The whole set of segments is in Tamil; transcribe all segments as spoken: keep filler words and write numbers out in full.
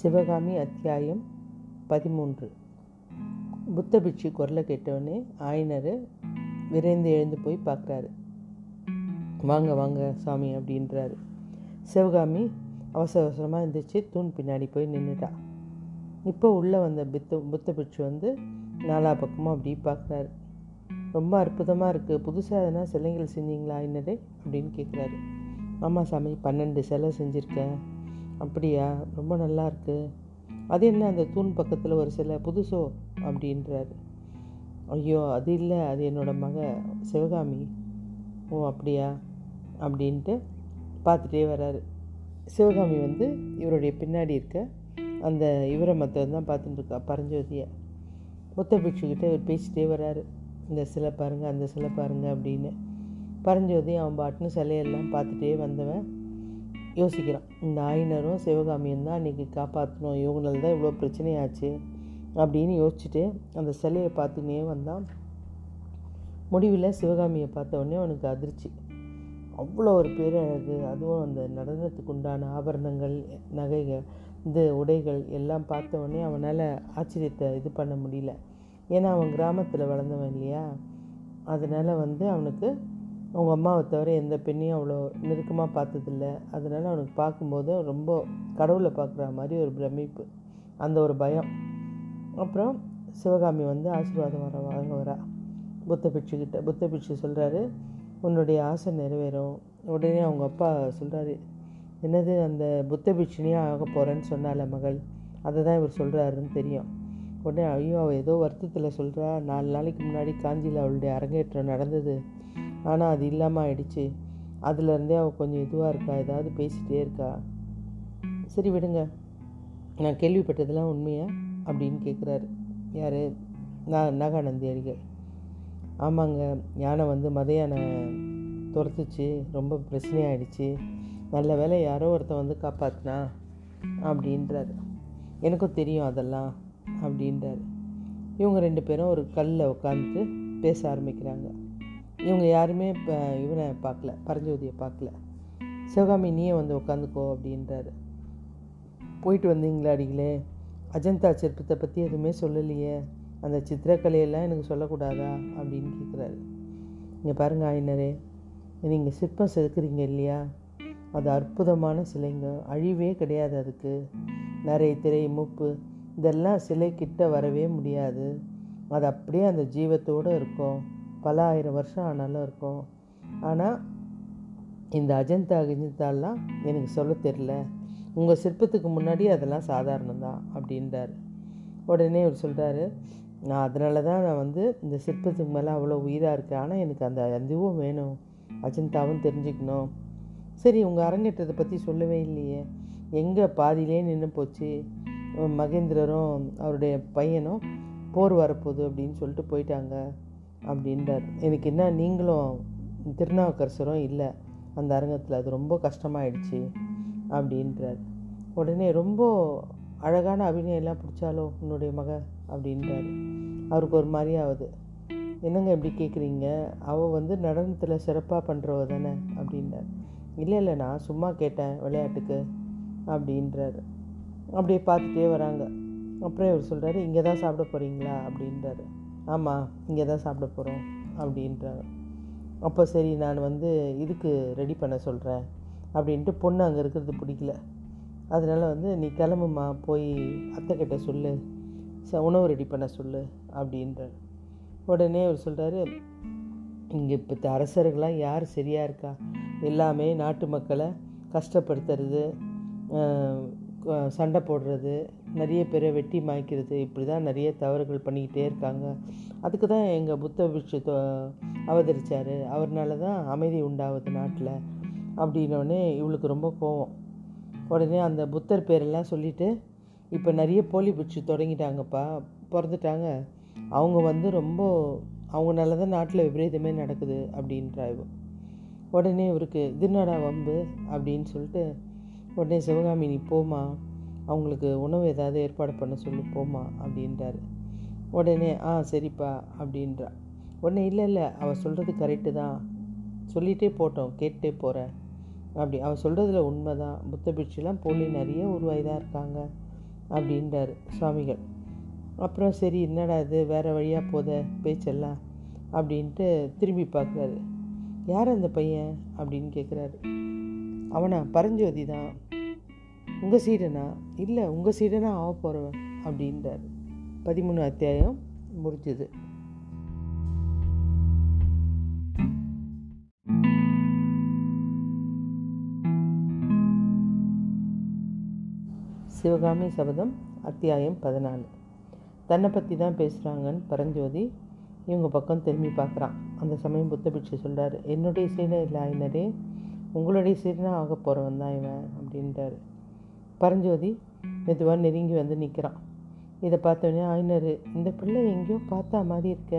சிவகாமி அத்தியாயம் பதிமூன்று. புத்த பிட்சு குரலை கேட்டவொடனே ஆயனர் விரைந்து எழுந்து போய் பார்க்குறாரு. வாங்க வாங்க சாமி அப்படின்றாரு. சிவகாமி அவசர அவசரமாக இருந்துச்சு, தூண் பின்னாடி போய் நின்றுட்டா. இப்போ உள்ளே வந்த பித்த புத்த பிட்சு வந்து நாலா பக்கமாக அப்படி பார்க்குறாரு. ரொம்ப அற்புதமாக இருக்குது, புதுசாக எதுனா சிலைகள் செஞ்சிங்களா என்னது அப்படின்னு கேட்குறாரு. ஆமாம் சாமி, பன்னெண்டு சிலை செஞ்சுருக்கேன். அப்படியா, ரொம்ப நல்லா இருக்குது. அது என்ன அந்த தூண் பக்கத்தில் ஒரு சிலை புதுசோ அப்படின்றாரு. ஐயோ அது இல்லை, அது என்னோடய மக சிவகாமி. ஓ அப்படியா அப்படின்ட்டு பார்த்துட்டே வராரு. சிவகாமி வந்து இவருடைய பின்னாடி இருக்க அந்த இவரை மற்றதான் பார்த்துட்டுருக்கா பரஞ்சோதியை. புத்த பிட்சுக்கிட்ட இவர் பேசிகிட்டே வராரு. இந்த சிலை பாருங்கள், அந்த சிலை பாருங்கள் அப்படின்னு. பரஞ்சோதி அவன் பாட்டுன்னு சிலையெல்லாம் பார்த்துட்டே வந்தவன் யோசிக்கிறான், இந்த ஆயனரும் சிவகாமியும் தான் அன்றைக்கி காப்பாற்றணும், இவங்களால் தான் இவ்வளோ பிரச்சனையாச்சு அப்படின்னு யோசிச்சுட்டு அந்த சிலையை பார்த்துனே வந்தான். முடிவில் சிவகாமியை பார்த்தவொடனே அவனுக்கு அதிர்ச்சி. அவ்வளோ ஒரு பேரழகு, அதுவும் அந்த நடனத்துக்கு உண்டான ஆபரணங்கள், நகைகள், இது உடைகள் எல்லாம் பார்த்தவொடனே அவனால் ஆச்சரியத்தை இது பண்ண முடியல. ஏன்னா அவன் கிராமத்தில் வளர்ந்தவன் இல்லையா, அதனால் வந்து அவனுக்கு அவங்க அம்மாவை தவிர எந்த பெண்ணையும் அவ்வளோ நெருக்கமாக பார்த்ததில்லை. அதனால் அவனுக்கு பார்க்கும்போது ரொம்ப கடவுளை பார்க்குற மாதிரி ஒரு பிரமிப்பு, அந்த ஒரு பயம். அப்புறம் சிவகாமி வந்து ஆசீர்வாதம் வர வாங்க வரா புத்த பிட்சுக்கிட்ட. புத்த பிட்சு சொல்கிறாரு, உன்னுடைய ஆசை நிறைவேறும். உடனே அவங்க அப்பா சொல்கிறாரு, என்னது அந்த புத்த பிட்சுனே ஆக போகிறேன்னு சொன்னால மகள், அதை தான் இவர் சொல்கிறாருன்னு தெரியும். உடனே ஐயோ அவள் ஏதோ வருத்தத்தில் சொல்கிறா, நாலு நாளைக்கு முன்னாடி காஞ்சியில் அவளுடைய அரங்கேற்றம் நடந்தது, ஆனால் அது இல்லாமல் ஆயிடுச்சு. அதுலேருந்தே அவள் கொஞ்சம் இதுவாக இருக்கா, ஏதாவது பேசிகிட்டே இருக்கா. சரி விடுங்க, நான் கேள்விப்பட்டதெல்லாம் உண்மையா அப்படின்னு கேட்குறாரு. யார்? நான் நாகானந்தி அடிகள். ஆமாங்க, யானை வந்து மத யானை துரத்துச்சு, ரொம்ப பிரச்சனையாயிடுச்சு. நல்ல வேலை யாரோ ஒருத்தன் வந்து காப்பாற்றினா அப்படின்றாரு. எனக்கும் தெரியும் அதெல்லாம் அப்படின்றாரு. இவங்க ரெண்டு பேரும் ஒரு கல்லில் உட்காந்துட்டு பேச ஆரம்பிக்கிறாங்க. இவங்க யாருமே இப்போ இவனை பார்க்கல, பரஞ்சோதியை பார்க்கல. சிவகாமி நீயே வந்து உட்காந்துக்கோ அப்படின்றாரு. போயிட்டு வந்தீங்களா அடிகளே? அஜந்தா சிற்பத்தை பற்றி எதுவுமே சொல்லலையே, அந்த சித்திரக்கலையெல்லாம் எனக்கு சொல்லக்கூடாதா அப்படின்னு கேட்குறாரு. இங்கே பாருங்கள் ஆயனரே, நீங்கள் சிற்பம் செதுக்குறீங்க இல்லையா, அது அற்புதமான சிலைங்க, அழிவே கிடையாது. அதுக்கு நிறைய திரை மூப்பு இதெல்லாம் சிலை கிட்ட வரவே முடியாது. அது அப்படியே அந்த ஜீவத்தோடு இருக்கும், பல ஆயிரம் வருஷம் ஆனாலும் இருக்கும். ஆனால் இந்த அஜந்தா கிஜந்தாலாம் எனக்கு சொல்ல தெரில, உங்கள் சிற்பத்துக்கு முன்னாடி அதெல்லாம் சாதாரணம்தான் அப்படின்றார். உடனே அவர் சொல்கிறாரு, நான் அதனால தான் நான் வந்து இந்த சிற்பத்துக்கு மேலே அவ்வளோ உயிராக இருக்கேன், ஆனால் எனக்கு அந்த அதுவும் வேணும், அஜந்தாவும் தெரிஞ்சுக்கணும். சரி, உங்கள் அரங்கேற்றத்தை பற்றி சொல்லவே இல்லையே, எங்கே பாதியிலே நின்று போச்சு. மகேந்திரரும் அவருடைய பையனும் போர் வரப்போகுது அப்படின்னு சொல்லிட்டு போயிட்டாங்க அப்படின்றார். எனக்கு என்ன நீங்களும் திருநாவுக்கரசரும் இல்லை அந்த அரங்கத்தில், அது ரொம்ப கஷ்டமாயிடுச்சு அப்படின்றார். உடனே ரொம்ப அழகான அபிநயெல்லாம் பிடிச்சாலோ உன்னுடைய மக அப்படின்றார். அவருக்கு ஒரு மாதிரி ஆகுது. என்னங்க எப்படி கேட்குறீங்க, அவள் வந்து நடனத்தில் சிறப்பாக பண்ணுறவ தானே அப்படின்றார். இல்லை இல்லை, நான் சும்மா கேட்டேன் விளையாட்டுக்கு அப்படின்றார். அப்படியே பார்த்துட்டே வராங்க. அப்புறம் இவர் சொல்கிறாரு, இங்கே தான் சாப்பிட போகிறீங்களா அப்படின்றாரு. ஆமாம், இங்கே தான் சாப்பிட போகிறோம் அப்படின்றாங்க. அப்போ சரி நான் வந்து இதுக்கு ரெடி பண்ண சொல்கிறேன் அப்படின்ட்டு பொண்ணு அங்கே இருக்கிறது பிடிக்கல. அதனால் வந்து நீ கிளம்புமா, போய் அத்தைக்கிட்ட சொல்லு, ச உணவு ரெடி பண்ண சொல்லு அப்படின்றார். உடனே அவர் சொல்கிறாரு, இங்கே இப்போ அரசர்களாம் யார் சரியாக இருக்கா, எல்லாமே நாட்டு மக்களை கஷ்டப்படுத்துறது, சண்டை போடுறது, நிறைய பேரை வெட்டி மாய்க்கிறது, இப்படி தான் நிறைய தவறுகள் பண்ணிக்கிட்டே இருக்காங்க. அதுக்கு தான் எங்கள் புத்த பிட்சு அவதரித்தார், அவர்னால தான் அமைதி உண்டாகுது நாட்டில் அப்படின்னோடனே இவளுக்கு ரொம்ப கோவம். உடனே அந்த புத்தர் பேரெல்லாம் சொல்லிவிட்டு, இப்போ நிறைய போலி பிட்சு தொடங்கிட்டாங்கப்பா, பிறந்துட்டாங்க, அவங்க வந்து ரொம்ப அவங்களால தான் நாட்டில் விபரீதமே நடக்குது அப்படின்றா இவன். உடனே இவருக்கு இதுனடா வம்பு அப்படின்னு சொல்லிட்டு உடனே சிவகாமி நீ போமா, அவங்களுக்கு உணவு ஏதாவது ஏற்பாடு பண்ண சொல்லி போமா அப்படின்றாரு. உடனே ஆ சரிப்பா அப்படின்றா. உடனே இல்லை இல்லை, அவள் சொல்கிறது கரெக்டு தான், சொல்லிகிட்டே போட்டோம், கேட்டே போகிறேன் அப்படி, அவள் சொல்கிறதுல உண்மை தான், புத்த பிட்சுலாம் போலி நிறைய உருவாகி தான் இருக்காங்க, அப்படின்றார் சுவாமிகள். அப்புறம் சரி என்னடா அது வேறு வழியாக போத பேச்செல்லாம் அப்படின்ட்டு திரும்பி பார்க்குறாரு. யார் அந்த பையன் அப்படின்னு கேட்குறாரு. அவனா பரஞ்சோதி தான். உங்கள் சீடனா? இல்லை, உங்கள் சீடனா ஆக போகிறவன் அப்படின்றார். பதிமூணு அத்தியாயம் முடிஞ்சுது. சிவகாமி சபதம் அத்தியாயம் பதினாலு. தன்னை பற்றி தான் பேசுகிறாங்கன்னு பரஞ்சோதி இவங்க பக்கம் திரும்பி பார்க்குறான். அந்த சமயம் புத்த பிட்சு சொல்கிறாரு, என்னுடைய சீடன் இல்லை ஆயினரே, உங்களுடைய சீடனாக ஆக போகிறவன் தான் இவன் அப்படின்றாரு. பரஞ்சோதி மெதுவாக நெருங்கி வந்து நிற்கிறான். இதை பார்த்தோன்னே ஆயினர், இந்த பிள்ளை எங்கேயோ பார்த்தா மாதிரி இருக்க,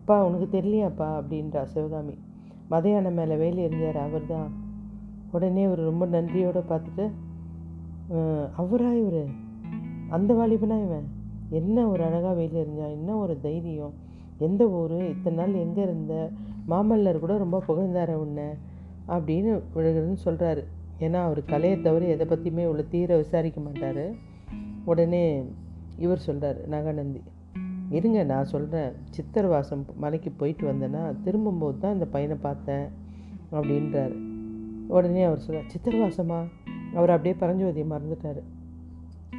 அப்பா உனக்கு தெரியலையாப்பா அப்படின்றா சிவகாமி. மதையான மேலே வேலி எறிஞ்சார் அவர் தான். உடனே ஒரு ரொம்ப நன்றியோடு பார்த்துட்டு, அவரா இவர், அந்த வாலிபனா இவன், என்ன ஒரு அழகாக வெயில் எறிஞ்சான், என்ன ஒரு தைரியம், எந்த ஊர், இத்தனை நாள் எங்கே இருந்த, மாமல்லர் கூட ரொம்ப புகழ்ந்தார உன்னை அப்படின்னு விழுகிறதுன்னு சொல்கிறாரு. ஏன்னா அவர் கலையை தவிர எதை பற்றியுமே உள்ள தீர விசாரிக்க மாட்டார். உடனே இவர் சொல்கிறார், நாகாநந்தி, இருங்க நான் சொல்கிறேன், சித்தர்வாசம் மலைக்கு போயிட்டு வந்தேன்னா திரும்பும்போது தான் இந்த பையனை பார்த்தேன் அப்படின்றாரு. உடனே அவர் சொல்கிறார், சித்தர்வாசமா? அவர் அப்படியே பரஞ்சோதியை மறந்துட்டார்.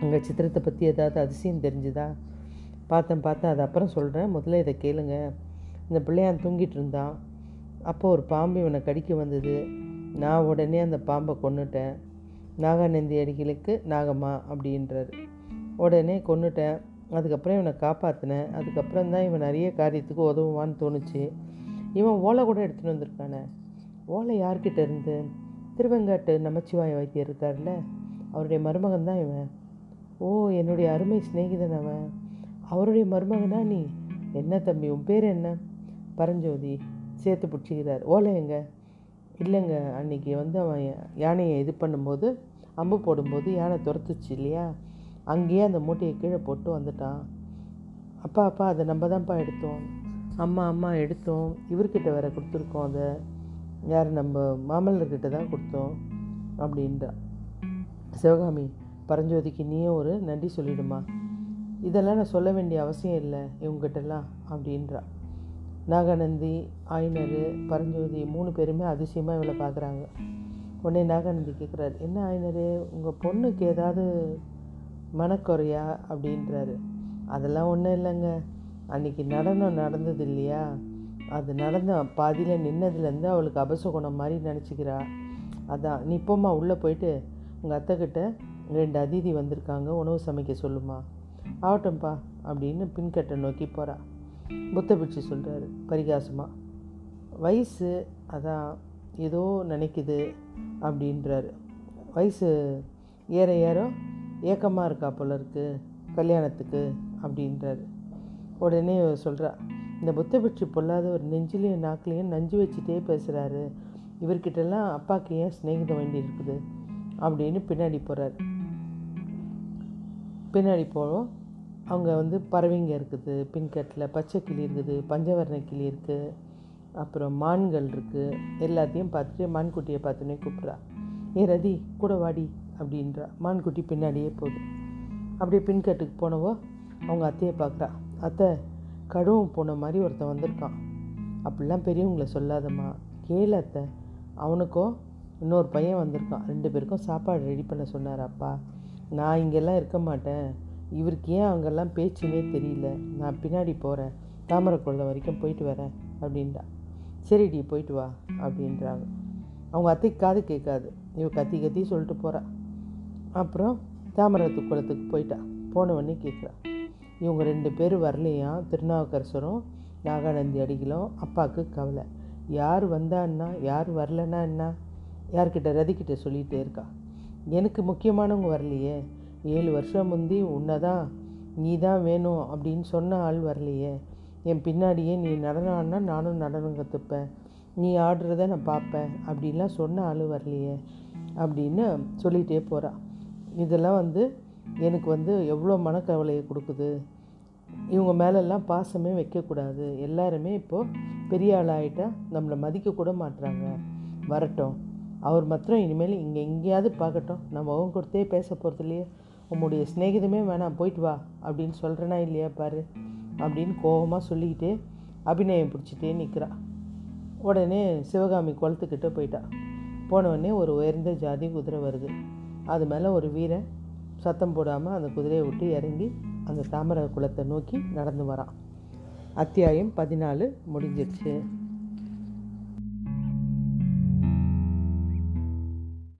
அங்கே சித்திரத்தை பற்றி ஏதாவது அதிசயம் தெரிஞ்சுதா? பார்த்தேன் பார்த்தேன், அது அப்புறம் சொல்கிறேன், முதல்ல இதை கேளுங்க. இந்த பிள்ளையான் தூங்கிட்டு இருந்தான், அப்போது ஒரு பாம்பு இவனை கடிக்க வந்தது. நான் உடனே அந்த பாம்பை கொன்னுட்டேன். நாகாநந்தி அடிகளுக்கு நாகம்மா அப்படின்றார். உடனே கொன்னுட்டேன், அதுக்கப்புறம் இவனை காப்பாற்றினேன், அதுக்கப்புறம் தான் இவன் நிறைய காரியத்துக்கு உதவுவான்னு தோணுச்சு. இவன் ஓலை கூட எடுத்துகிட்டு வந்திருக்கானே, ஓலை யார்கிட்ட இருந்து? திருவெங்காட்டு நமச்சிவாய வைத்தியர் இருக்கார்ல, அவருடைய மருமகன் தான் இவன். ஓ, என்னுடைய அருமை சிநேகிதன் அவன், அவருடைய மருமகனா நீ? என்ன தம்பி உன் பேர் என்ன? பரஞ்சோதி சேர்த்து பிடிச்சிக்கிறார். ஓலை எங்க? இல்லைங்க, அன்றைக்கி வந்து அவன் யானையை இது பண்ணும்போது, அம்பு போடும்போது யானை துரத்துச்சு இல்லையா, அங்கேயே அந்த மூட்டையை கீழே போட்டு வந்துட்டான். அப்பா அப்பா அதை நம்ம தான்ப்பா எடுத்தோம். அம்மா அம்மா எடுத்தோம், இவர்கிட்ட வேற கொடுத்துருக்கோம், அதை யார் நம்ம மாமல்லர்கிட்ட தான் கொடுத்தோம் அப்படின்றா சிவகாமி. பரஞ்சோதிக்கு நீயும் ஒரு நன்றி சொல்லிடுமா, இதெல்லாம் நான் சொல்ல வேண்டிய அவசியம் இல்லை இவங்ககிட்டலாம் அப்படின்றா. நாகாநந்தி, ஆயினர், பரஞ்சோதி மூணு பேருமே அதிசயமாக இவளை பார்க்குறாங்க. உடனே நாகாநந்தி கேட்குறாரு, என்ன ஆயினர் உங்கள் பொண்ணுக்கு ஏதாவது மனக்குறையா அப்படின்றாரு. அதெல்லாம் ஒன்றும் இல்லைங்க, அன்றைக்கி நடனம் நடந்தது இல்லையா, அது நடந்த பாதியில் நின்னதுலேருந்து அவளுக்கு அபசகுணம் மாதிரி நினச்சிக்கிறா. அதான் நீ இப்போம்மா உள்ளே போயிட்டு உங்கள் அத்தைக்கிட்ட ரெண்டு அதிதி வந்திருக்காங்க, உணவு சமைக்க சொல்லுமா. ஆகட்டும்பா அப்படின்னு பின்கட்டை நோக்கி போகிறா. புத்த பிட்சு சொல்கிறாரு பரிகாசமாக, வயசு அதான் ஏதோ நினைக்குது அப்படின்றாரு. வயசு ஏற ஏற ஏக்கமாக இருக்கா போல இருக்குது கல்யாணத்துக்கு அப்படின்றாரு. உடனே சொல்கிறா, இந்த புத்த பிட்சு பொல்லாத ஒரு நெஞ்சிலையும் நாக்கிலையும் நஞ்சு வச்சுட்டே பேசுகிறாரு, இவர்கிட்டலாம் அப்பாவுக்கு ஏன் ஸ்நேகிதம் வேண்டி இருக்குது அப்படின்னு பின்னாடி போகிறாரு. பின்னாடி போகிறோம், அவங்க வந்து பறவைங்க இருக்குது, பின்கட்டில் பச்சை கிளி இருக்குது, பஞ்சவர்ண கிளி இருக்குது, அப்புறம் மான்கள் இருக்குது. எல்லாத்தையும் பார்த்துட்டு மான்குட்டியை பார்த்துனே கூப்பிட்றா, ஏ ரதி கூட வாடி அப்படின்றா. மான்குட்டி பின்னாடியே போகுது. அப்படியே பின்கட்டுக்கு போனவோ அவங்க அத்தையை பார்க்குறா. அத்தை, கடுவும் போன மாதிரி ஒருத்தன் வந்திருக்கான், அப்படிலாம் பெரியவங்களை சொல்லாதம்மா, கேளு அத்தை, அவனுக்கும் இன்னொரு பையன் வந்திருக்கான், ரெண்டு பேருக்கும் சாப்பாடு ரெடி பண்ண சொன்னார் அப்பா. நான் இங்கெல்லாம் இருக்க மாட்டேன், இவருக்கு ஏன் அங்கெல்லாம் பேச்சுன்னே தெரியல, நான் பின்னாடி போகிறேன், தாமரை குளம் வரைக்கும் போயிட்டு வரேன் அப்படின்டா. சரிடி போயிட்டு வா அப்படின்றாங்க. அவங்க அத்தைக்கு காது கேட்காது, இவ கத்தி கத்தி சொல்லிட்டு போகிறா. அப்புறம் தாமரை குளத்துக்கு போயிட்டா. போனவொடனே கேட்குறா, இவங்க ரெண்டு பேர் வரலையாம், திருநாவுக்கரசரும் நாகாநந்தி அடிகளும் அப்பாவுக்கு கவலை, யார் வந்தான்னா யார் வரலன்னா என்ன, யார்கிட்ட ரதிக்கிட்ட சொல்லிகிட்டே இருக்கா. எனக்கு முக்கியமானவங்க வரலையே, ஏழு வருஷம் முந்தி உன்னை தான் நீ தான் வேணும் அப்படின்னு சொன்ன ஆள் வரலையே, என் பின்னாடியே நீ நடனம் ஆடினா நானும் நடனம் கற்றுப்பேன், நீ ஆடுறத நான் பார்ப்பேன் அப்படின்லாம் சொன்ன ஆள் வரலையே அப்படின்னு சொல்லிகிட்டே போகிறா. இதெல்லாம் வந்து எனக்கு வந்து எவ்வளோ மனக்கவலையை கொடுக்குது, இவங்க மேலெல்லாம் பாசமே வைக்கக்கூடாது, எல்லாருமே இப்போது பெரிய ஆளாகிட்டா நம்மளை மதிக்கக்கூட மாட்டுறாங்க, வரட்டும் அவர் மாத்திரம் இனிமேல் இங்கே எங்கேயாவது பார்க்கட்டும், நம்ம அவங்க கொடுத்தே பேச போகிறது இல்லையே, உன்னுடைய ஸ்நேகிதமே வேணாம், போயிட்டு வா அப்படின்னு சொல்கிறேன்னா இல்லையா பாரு அப்படின்னு கோபமாக சொல்லிக்கிட்டே அபிநயம் பிடிச்சிட்டே நிற்கிறா. உடனே சிவகாமி குளத்துக்கிட்ட போயிட்டா. போனவுடனே ஒரு உயர்ந்த ஜாதி குதிரை வருது. அது மேலே ஒரு வீரன் சத்தம் போடாமல் அந்த குதிரையை விட்டு இறங்கி அந்த தாமரை குளத்தை நோக்கி நடந்து வரான். அத்தியாயம் பதினாலு முடிஞ்சிடுச்சு.